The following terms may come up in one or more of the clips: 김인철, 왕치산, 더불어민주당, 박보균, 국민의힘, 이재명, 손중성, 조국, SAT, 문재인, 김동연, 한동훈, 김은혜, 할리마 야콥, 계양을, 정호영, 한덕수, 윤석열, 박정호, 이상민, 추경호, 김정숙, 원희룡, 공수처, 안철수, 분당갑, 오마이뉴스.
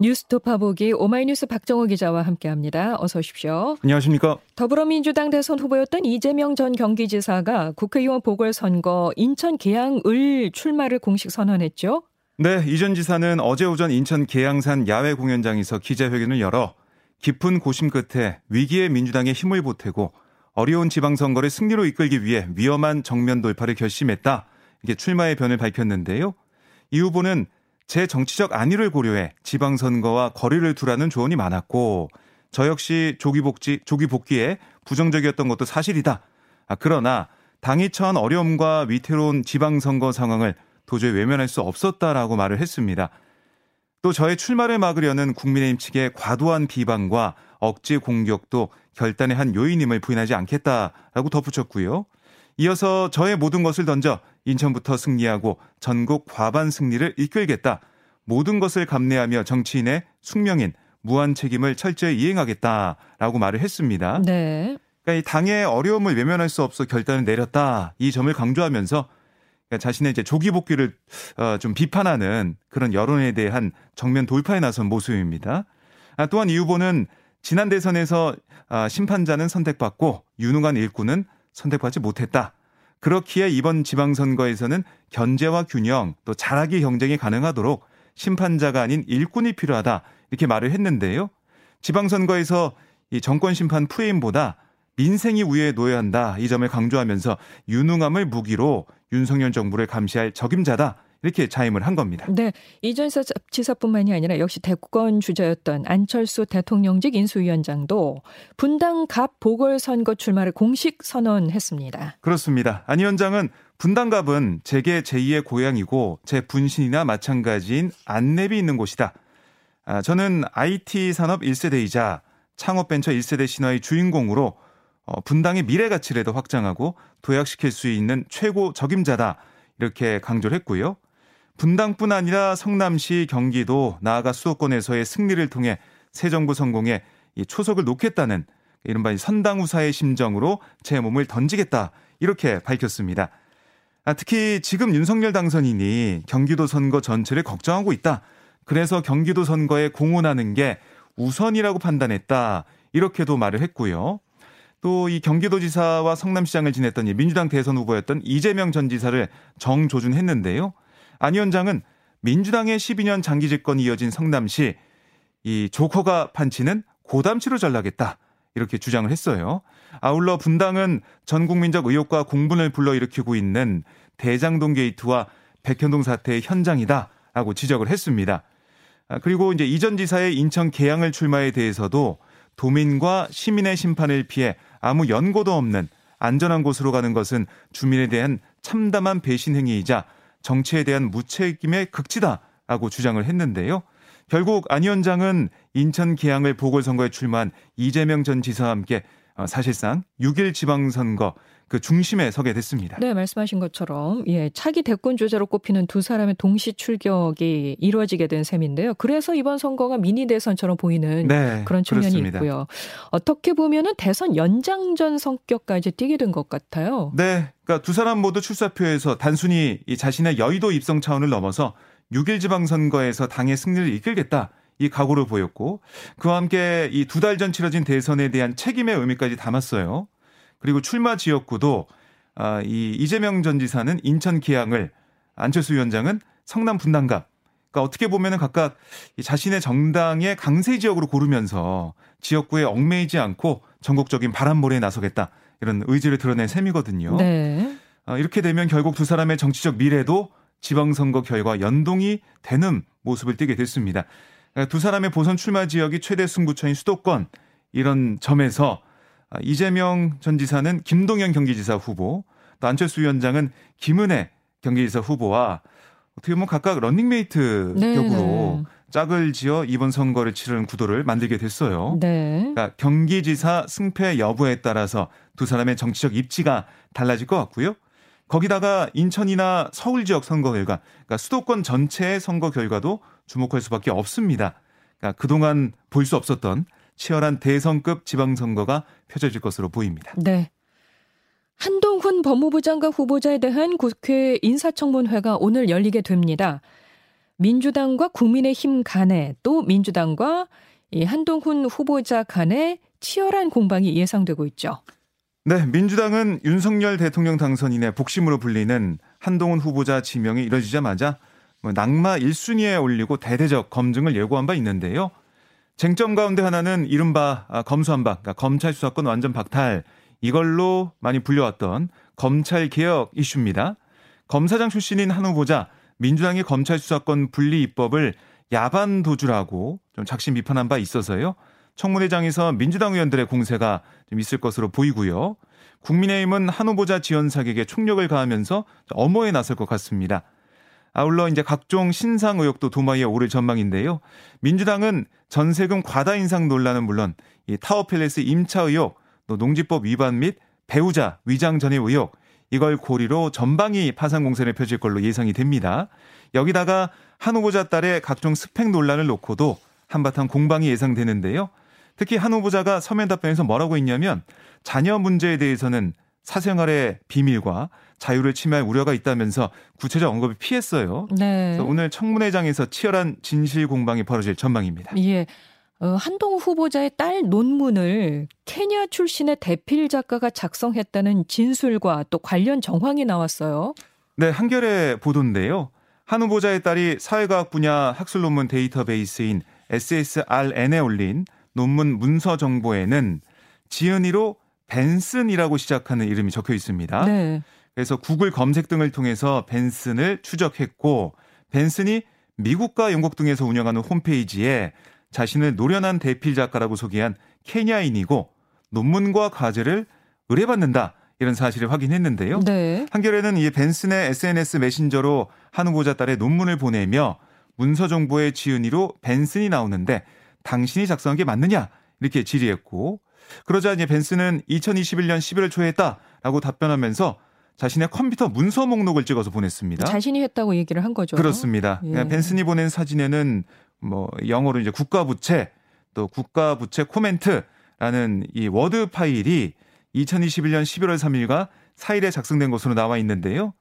뉴스톱 보기 오마이뉴스 박정호 기자와 함께합니다. 어서 오십시오. 안녕하십니까. 더불어민주당 대선 후보였던 이재명 전 경기지사가 국회의원 보궐선거 인천 계양을 출마를 공식 선언했죠. 네, 이 전 지사는 어제 오전 인천 계양산 야외 공연장에서 기자회견을 열어 깊은 고심 끝에 위기의 민주당에 힘을 보태고 어려운 지방선거를 승리로 이끌기 위해 위험한 정면 돌파를 결심했다. 이게 출마의 변을 밝혔는데요. 이 후보는 제 정치적 안위를 고려해 지방선거와 거리를 두라는 조언이 많았고 저 역시 조기 복귀에 부정적이었던 것도 사실이다. 그러나 당이 처한 어려움과 위태로운 지방선거 상황을 도저히 외면할 수 없었다라고 말을 했습니다. 또 저의 출마를 막으려는 국민의힘 측의 과도한 비방과 억지 공격도 결단의 한 요인임을 부인하지 않겠다라고 덧붙였고요. 이어서 저의 모든 것을 던져 인천부터 승리하고 전국 과반 승리를 이끌겠다. 모든 것을 감내하며 정치인의 숙명인 무한 책임을 철저히 이행하겠다라고 말을 했습니다. 네. 그러니까 이 당의 어려움을 외면할 수 없어 결단을 내렸다. 이 점을 강조하면서 그러니까 자신의 이제 조기 복귀를 좀 비판하는 그런 여론에 대한 정면 돌파에 나선 모습입니다. 또한 이 후보는 지난 대선에서 심판자는 선택받고 유능한 일꾼은 선택받지 못했다. 그렇기에 이번 지방선거에서는 견제와 균형 또 자라기 경쟁이 가능하도록 심판자가 아닌 일꾼이 필요하다 이렇게 말을 했는데요. 지방선거에서 이 정권 심판 프레임보다 민생이 우위에 놓여야 한다 이 점을 강조하면서 유능함을 무기로 윤석열 정부를 감시할 적임자다 이렇게 자임을 한 겁니다. 네, 이 전 지사뿐만이 아니라 역시 대권 주자였던 안철수 대통령직 인수위원장도 분당갑 보궐선거 출마를 공식 선언했습니다. 그렇습니다. 안 위원장은 분당갑은 제게 제2의 고향이고 제 분신이나 마찬가지인 안랩이 있는 곳이다. 저는 IT 산업 1세대이자 창업벤처 1세대 신화의 주인공으로 분당의 미래 가치라도 확장하고 도약시킬 수 있는 최고 적임자다 이렇게 강조를 했고요. 분당뿐 아니라 성남시, 경기도, 나아가 수도권에서의 승리를 통해 새 정부 성공에 초석을 놓겠다는 이른바 선당우사의 심정으로 제 몸을 던지겠다 이렇게 밝혔습니다. 특히 지금 윤석열 당선인이 경기도 선거 전체를 걱정하고 있다. 그래서 경기도 선거에 공헌하는 게 우선이라고 판단했다 이렇게도 말을 했고요. 또 이 경기도지사와 성남시장을 지냈던 민주당 대선 후보였던 이재명 전 지사를 정조준했는데요. 안 위원장은 민주당의 12년 장기 집권이 이어진 성남시 이 조커가 판치는 고담시로 전락했다 이렇게 주장을 했어요. 아울러 분당은 전 국민적 의혹과 공분을 불러일으키고 있는 대장동 게이트와 백현동 사태의 현장이다라고 지적을 했습니다. 그리고 이제 이 전 지사의 인천 계양을 출마에 대해서도 도민과 시민의 심판을 피해 아무 연고도 없는 안전한 곳으로 가는 것은 주민에 대한 참담한 배신 행위이자 정치에 대한 무책임의 극치다라고 주장을 했는데요. 결국 안 위원장은 인천 계양을 보궐선거에 출마한 이재명 전 지사와 함께 사실상 6일 지방선거 그 중심에 서게 됐습니다. 네, 말씀하신 것처럼 예, 차기 대권 주자로 꼽히는 두 사람의 동시 출격이 이루어지게 된 셈인데요. 그래서 이번 선거가 미니 대선처럼 보이는 네, 그런 측면이 그렇습니다. 있고요. 어떻게 보면은 대선 연장전 성격까지 띄게 된 것 같아요. 네, 그러니까 두 사람 모두 출사표에서 단순히 이 자신의 여의도 입성 차원을 넘어서 6일 지방선거에서 당의 승리를 이끌겠다. 이 각오를 보였고 그와 함께 이 두 달 전 치러진 대선에 대한 책임의 의미까지 담았어요. 그리고 출마 지역구도 이 이재명 전 지사는 인천 계양을 안철수 위원장은 성남 분당갑. 그러니까 어떻게 보면은 각각 자신의 정당의 강세 지역으로 고르면서 지역구에 얽매이지 않고 전국적인 바람몰이에 나서겠다 이런 의지를 드러낸 셈이거든요. 네. 이렇게 되면 결국 두 사람의 정치적 미래도 지방선거 결과 연동이 되는 모습을 띠게 됐습니다. 두 사람의 보선 출마 지역이 최대 승부처인 수도권 이런 점에서 이재명 전 지사는 김동연 경기지사 후보, 또 안철수 위원장은 김은혜 경기지사 후보와 어떻게 보면 각각 런닝메이트 네. 격으로 짝을 지어 이번 선거를 치르는 구도를 만들게 됐어요. 네. 그러니까 경기지사 승패 여부에 따라서 두 사람의 정치적 입지가 달라질 것 같고요. 거기다가 인천이나 서울 지역 선거 결과, 그러니까 수도권 전체의 선거 결과도 주목할 수밖에 없습니다. 그러니까 그동안 볼 수 없었던 치열한 대선급 지방선거가 펼쳐질 것으로 보입니다. 네. 한동훈 법무부 장관 후보자에 대한 국회 인사청문회가 오늘 열리게 됩니다. 민주당과 국민의힘 간에 또 민주당과 이 한동훈 후보자 간에 치열한 공방이 예상되고 있죠. 네, 민주당은 윤석열 대통령 당선인의 복심으로 불리는 한동훈 후보자 지명이 이뤄지자마자 낙마 1순위에 올리고 대대적 검증을 예고한 바 있는데요. 쟁점 가운데 하나는 이른바 검수완박, 그러니까 검찰 수사권 완전 박탈, 이걸로 많이 불려왔던 검찰 개혁 이슈입니다. 검사장 출신인 한 후보자, 민주당의 검찰 수사권 분리 입법을 야반 도주라고 좀 작심 비판한 바 있어서요. 청문회장에서 민주당 의원들의 공세가 좀 있을 것으로 보이고요. 국민의힘은 한 후보자 지원 사격에 총력을 가하면서 엄호에 나설 것 같습니다. 아울러 이제 각종 신상 의혹도 도마 위에 오를 전망인데요. 민주당은 전세금 과다 인상 논란은 물론 이 타워팰리스 임차 의혹, 또 농지법 위반 및 배우자 위장 전입 의혹, 이걸 고리로 전방위 파상 공세를 펴질 걸로 예상이 됩니다. 여기다가 한 후보자 딸의 각종 스펙 논란을 놓고도 한바탕 공방이 예상되는데요. 특히 한 후보자가 서면 답변에서 뭐라고 했냐면, 자녀 문제에 대해서는 사생활의 비밀과 자유를 침해할 우려가 있다면서 구체적 언급을 피했어요. 네. 그래서 오늘 청문회장에서 치열한 진실 공방이 벌어질 전망입니다. 예. 한동훈 후보자의 딸 논문을 케냐 출신의 대필 작가가 작성했다는 진술과 또 관련 정황이 나왔어요. 네, 한겨레 보도인데요. 한 후보자의 딸이 사회과학 분야 학술 논문 데이터베이스인 SSRN에 올린 논문 문서 정보에는 지은이로 벤슨이라고 시작하는 이름이 적혀 있습니다. 네. 그래서 구글 검색 등을 통해서 벤슨을 추적했고, 벤슨이 미국과 영국 등에서 운영하는 홈페이지에 자신을 노련한 대필 작가라고 소개한 케냐인이고 논문과 과제를 의뢰받는다, 이런 사실을 확인했는데요. 네. 한겨레는 이 벤슨의 SNS 메신저로 한 후보자 딸의 논문을 보내며 문서 정보의 지은이로 벤슨이 나오는데 당신이 작성한 게 맞느냐, 이렇게 질의했고, 그러자 이제 벤슨은 2021년 11월 초에 했다라고 답변하면서 자신의 컴퓨터 문서 목록을 찍어서 보냈습니다. 자신이 했다고 얘기를 한 거죠. 그렇습니다. 예. 벤슨이 보낸 사진에는 영어로 이제 국가부채, 또 국가부채 코멘트라는 이 워드 파일이 2021년 11월 3일과 4일에 작성된 것으로 나와 있는데요.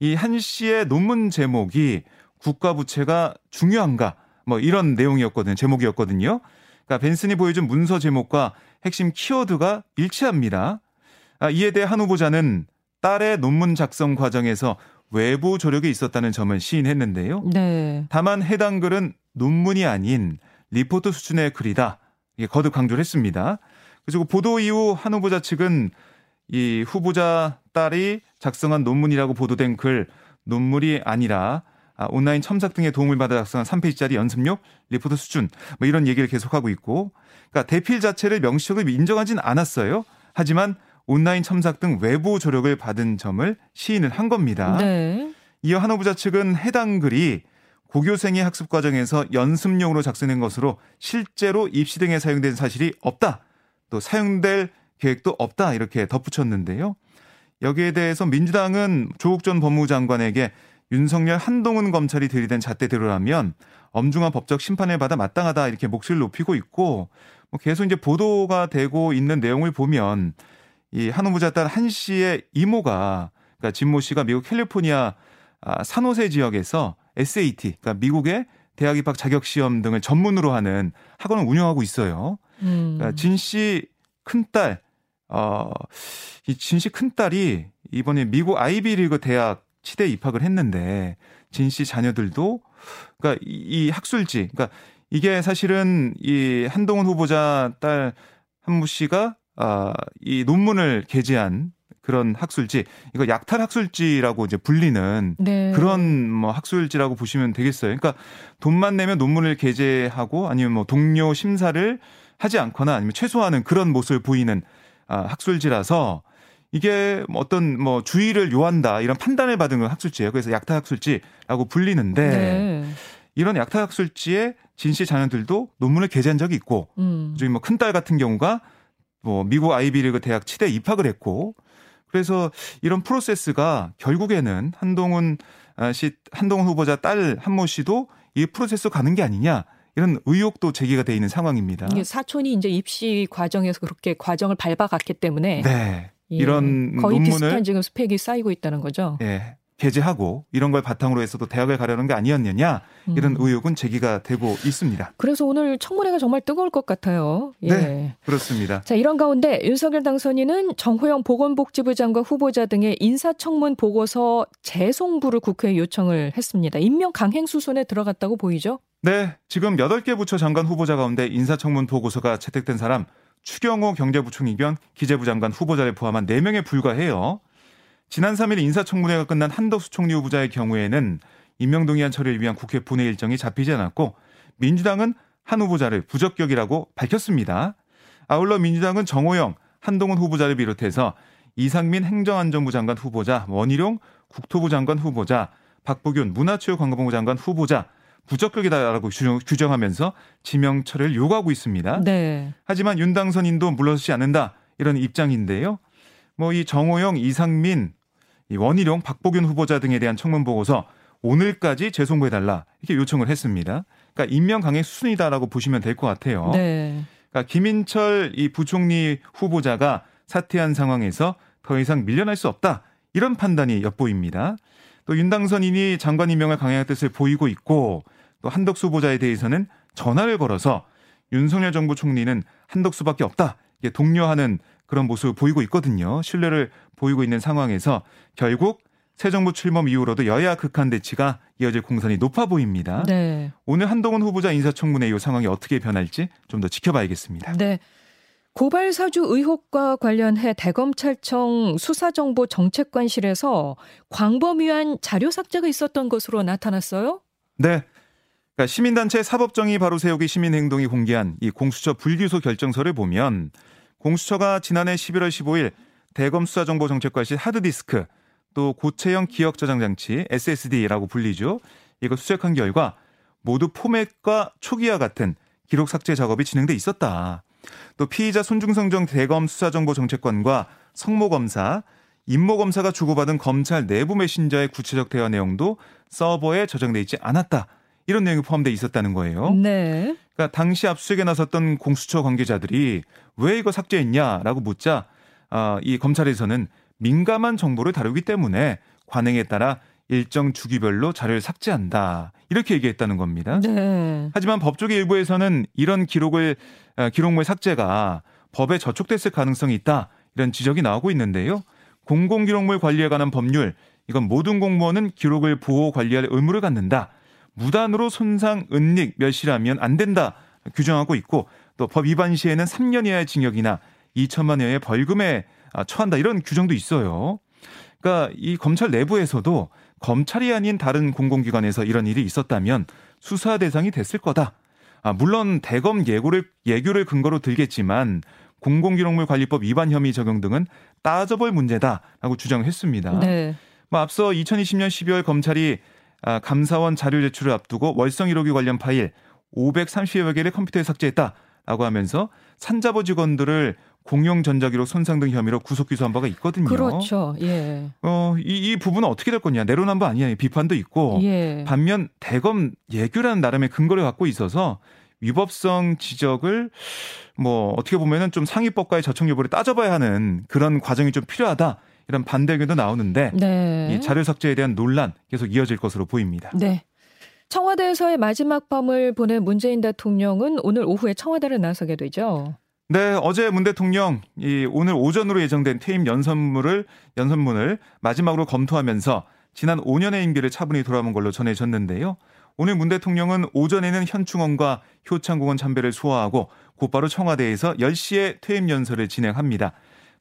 이 한 씨의 논문 제목이 국가부채가 중요한가, 이런 내용이었거든요. 제목이었거든요. 그러니까 벤슨이 보여준 문서 제목과 핵심 키워드가 일치합니다. 이에 대해 한 후보자는 딸의 논문 작성 과정에서 외부 조력이 있었다는 점을 시인했는데요. 네. 다만 해당 글은 논문이 아닌 리포트 수준의 글이다, 이게 거듭 강조를 했습니다. 그리고 보도 이후 한 후보자 측은 이 후보자 딸이 작성한 논문이라고 보도된 글, 논문이 아니라 온라인 첨삭 등의 도움을 받아 작성한 3페이지짜리 연습용 리포트 수준, 이런 얘기를 계속하고 있고, 그러니까 대필 자체를 명시적으로 인정하진 않았어요. 하지만 온라인 첨삭 등 외부 조력을 받은 점을 시인을 한 겁니다. 네. 이어 한 후보자 측은 해당 글이 고교생의 학습 과정에서 연습용으로 작성된 것으로 실제로 입시 등에 사용된 사실이 없다, 또 사용될 계획도 없다, 이렇게 덧붙였는데요. 여기에 대해서 민주당은 조국 전 법무부 장관에게 윤석열 한동훈 검찰이 들이댄 잣대대로라면 엄중한 법적 심판을 받아 마땅하다, 이렇게 목소리를 높이고 있고, 계속 이제 보도가 되고 있는 내용을 보면 이 한 후보자 딸 한 씨의 이모가, 그러니까 진모 씨가 미국 캘리포니아 산호세 지역에서 SAT, 그러니까 미국의 대학 입학 자격 시험 등을 전문으로 하는 학원을 운영하고 있어요. 그러니까 진 씨 큰딸이 이번에 미국 아이비리그 대학 치대에 입학을 했는데, 진 씨 자녀들도 그러니까 이 학술지, 그러니까 이게 사실은 이 한동훈 후보자 딸 한무 씨가 이 논문을 게재한 그런 학술지, 이거 약탈 학술지라고 이제 불리는, 네, 그런 학술지라고 보시면 되겠어요. 그러니까 돈만 내면 논문을 게재하고, 아니면 동료 심사를 하지 않거나, 아니면 최소화하는 그런 모습을 보이는 학술지라서 이게 주의를 요한다, 이런 판단을 받은 건 학술지예요. 그래서 약탈 학술지라고 불리는데, 네, 이런 약탈 학술지에 진 씨 자녀들도 논문을 게재한 적이 있고, 그중에 큰딸 같은 경우가 미국 아이비리그 대학 치대에 입학을 했고, 그래서 이런 프로세스가 결국에는 한동훈 후보자 딸 한모 씨도 이 프로세스 가는 게 아니냐, 이런 의혹도 제기가 돼 있는 상황입니다. 사촌이 이제 입시 과정에서 그렇게 과정을 밟아갔기 때문에, 네, 이런 거의 논문을 비슷한 지금 스펙이 쌓이고 있다는 거죠. 네, 배제하고 이런 걸 바탕으로 해서도 대학을 가려는 게 아니었느냐 이런 의혹은 제기가 되고 있습니다. 그래서 오늘 청문회가 정말 뜨거울 것 같아요. 예. 네, 그렇습니다. 자, 이런 가운데 윤석열 당선인은 정호영 보건복지부 장관 후보자 등의 인사청문 보고서 재송부를 국회에 요청을 했습니다. 임명 강행 수순에 들어갔다고 보이죠? 네, 지금 8개 부처 장관 후보자 가운데 인사청문 보고서가 채택된 사람 추경호 경제부총리겸 기재부 장관 후보자를 포함한 4명에 불과해요. 지난 3일 인사청문회가 끝난 한덕수 총리 후보자의 경우에는 임명동의안 처리를 위한 국회 본회의 일정이 잡히지 않았고 민주당은 한 후보자를 부적격이라고 밝혔습니다. 아울러 민주당은 정호영, 한동훈 후보자를 비롯해서 이상민 행정안전부 장관 후보자, 원희룡 국토부 장관 후보자, 박보균 문화체육관광부 장관 후보자 부적격이다라고 규정하면서 지명 처리를 요구하고 있습니다. 네. 하지만 윤 당선인도 물러서지 않는다 이런 입장인데요. 이 정호영, 이상민, 원희룡, 박보균 후보자 등에 대한 청문 보고서 오늘까지 재송부해달라 이렇게 요청을 했습니다. 그러니까 임명 강행 수순이다라고 보시면 될 것 같아요. 네. 그러니까 김인철 이 부총리 후보자가 사퇴한 상황에서 더 이상 밀려날 수 없다 이런 판단이 엿보입니다. 또 윤 당선인이 장관 임명을 강행할 뜻을 보이고 있고 또 한덕수 후보자에 대해서는 전화를 걸어서 윤석열 정부 총리는 한덕수밖에 없다 이렇게 독려하는 그런 모습을 보이고 있거든요. 신뢰를 보이고 있는 상황에서 결국 새 정부 출범 이후로도 여야 극한 대치가 이어질 공산이 높아 보입니다. 네. 오늘 한동훈 후보자 인사청문회 이 상황이 어떻게 변할지 좀 더 지켜봐야겠습니다. 네. 고발 사주 의혹과 관련해 대검찰청 수사정보정책관실에서 광범 위한 자료 삭제가 있었던 것으로 나타났어요? 네. 그러니까 시민단체 사법정의 바로 세우기 시민행동이 공개한 이 공수처 불기소 결정서를 보면 공수처가 지난해 11월 15일 대검 수사정보정책관실 하드디스크 또 고체형 기억저장장치 SSD라고 불리죠. 이걸 수색한 결과 모두 포맷과 초기와 같은 기록 삭제 작업이 진행돼 있었다. 또 피의자 손중성 전 대검 수사정보정책관과 성모검사, 임모검사가 주고받은 검찰 내부 메신저의 구체적 대화 내용도 서버에 저장돼 있지 않았다. 이런 내용이 포함돼 있었다는 거예요. 네. 그러니까 당시 압수수색에 나섰던 공수처 관계자들이 왜 이거 삭제했냐라고 묻자 이 검찰에서는 민감한 정보를 다루기 때문에 관행에 따라 일정 주기별로 자료를 삭제한다. 이렇게 얘기했다는 겁니다. 네. 하지만 법조계 일부에서는 이런 기록물 삭제가 법에 저촉됐을 가능성이 있다. 이런 지적이 나오고 있는데요. 공공기록물 관리에 관한 법률, 이건 모든 공무원은 기록을 보호 관리할 의무를 갖는다. 무단으로 손상, 은닉, 멸시라면 안 된다 규정하고 있고 또 법 위반 시에는 3년 이하의 징역이나 2천만 원의 벌금에 처한다 이런 규정도 있어요. 그러니까 이 검찰 내부에서도 검찰이 아닌 다른 공공기관에서 이런 일이 있었다면 수사 대상이 됐을 거다. 물론 대검 예규를 근거로 들겠지만 공공기록물 관리법 위반 혐의 적용 등은 따져볼 문제다라고 주장했습니다. 네. 앞서 2020년 12월 검찰이 감사원 자료 제출을 앞두고 월성 1호기 관련 파일 530여 개를 컴퓨터에 삭제했다라고 하면서 산자부 직원들을 공용 전자기록 손상 등 혐의로 구속 기소한 바가 있거든요. 그렇죠. 예. 이 부분은 어떻게 될 거냐. 내로남불 아니냐. 비판도 있고. 예. 반면 대검 예규라는 나름의 근거를 갖고 있어서 위법성 지적을 어떻게 보면은 좀 상위법과의 저촉 여부를 따져봐야 하는 그런 과정이 좀 필요하다. 이런 반대 의견도 나오는데 네. 이 자료 삭제에 대한 논란 계속 이어질 것으로 보입니다. 네. 청와대에서의 마지막 밤을 보낸 문재인 대통령은 오늘 오후에 청와대를 나서게 되죠. 네. 어제 문 대통령 오늘 오전으로 예정된 퇴임 연설문을 마지막으로 검토하면서 지난 5년의 임기를 차분히 돌아본 걸로 전해졌는데요. 오늘 문 대통령은 오전에는 현충원과 효창공원 참배를 소화하고 곧바로 청와대에서 10시에 퇴임 연설을 진행합니다.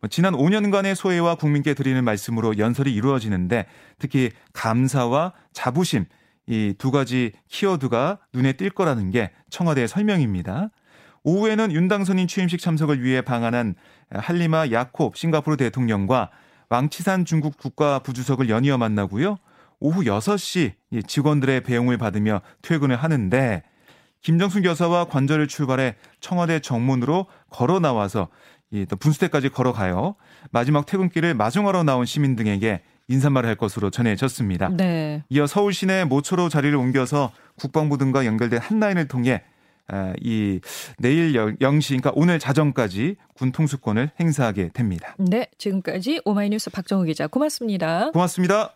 지난 5년간의 소회와 국민께 드리는 말씀으로 연설이 이루어지는데 특히 감사와 자부심 이 두 가지 키워드가 눈에 띌 거라는 게 청와대의 설명입니다. 오후에는 윤 당선인 취임식 참석을 위해 방한한 할리마 야콥 싱가포르 대통령과 왕치산 중국 국가부주석을 연이어 만나고요. 오후 6시 직원들의 배웅을 받으며 퇴근을 하는데 김정숙 여사와 관저를 출발해 청와대 정문으로 걸어 나와서 또 분수대까지 걸어가요. 마지막 퇴근길을 마중하러 나온 시민 등에게 인사말을 할 것으로 전해졌습니다. 네. 이어 서울 시내 모처로 자리를 옮겨서 국방부 등과 연결된 한라인을 통해 이 내일 0시 그러니까 오늘 자정까지 군 통수권을 행사하게 됩니다. 네, 지금까지 오마이뉴스 박정호 기자 고맙습니다. 고맙습니다.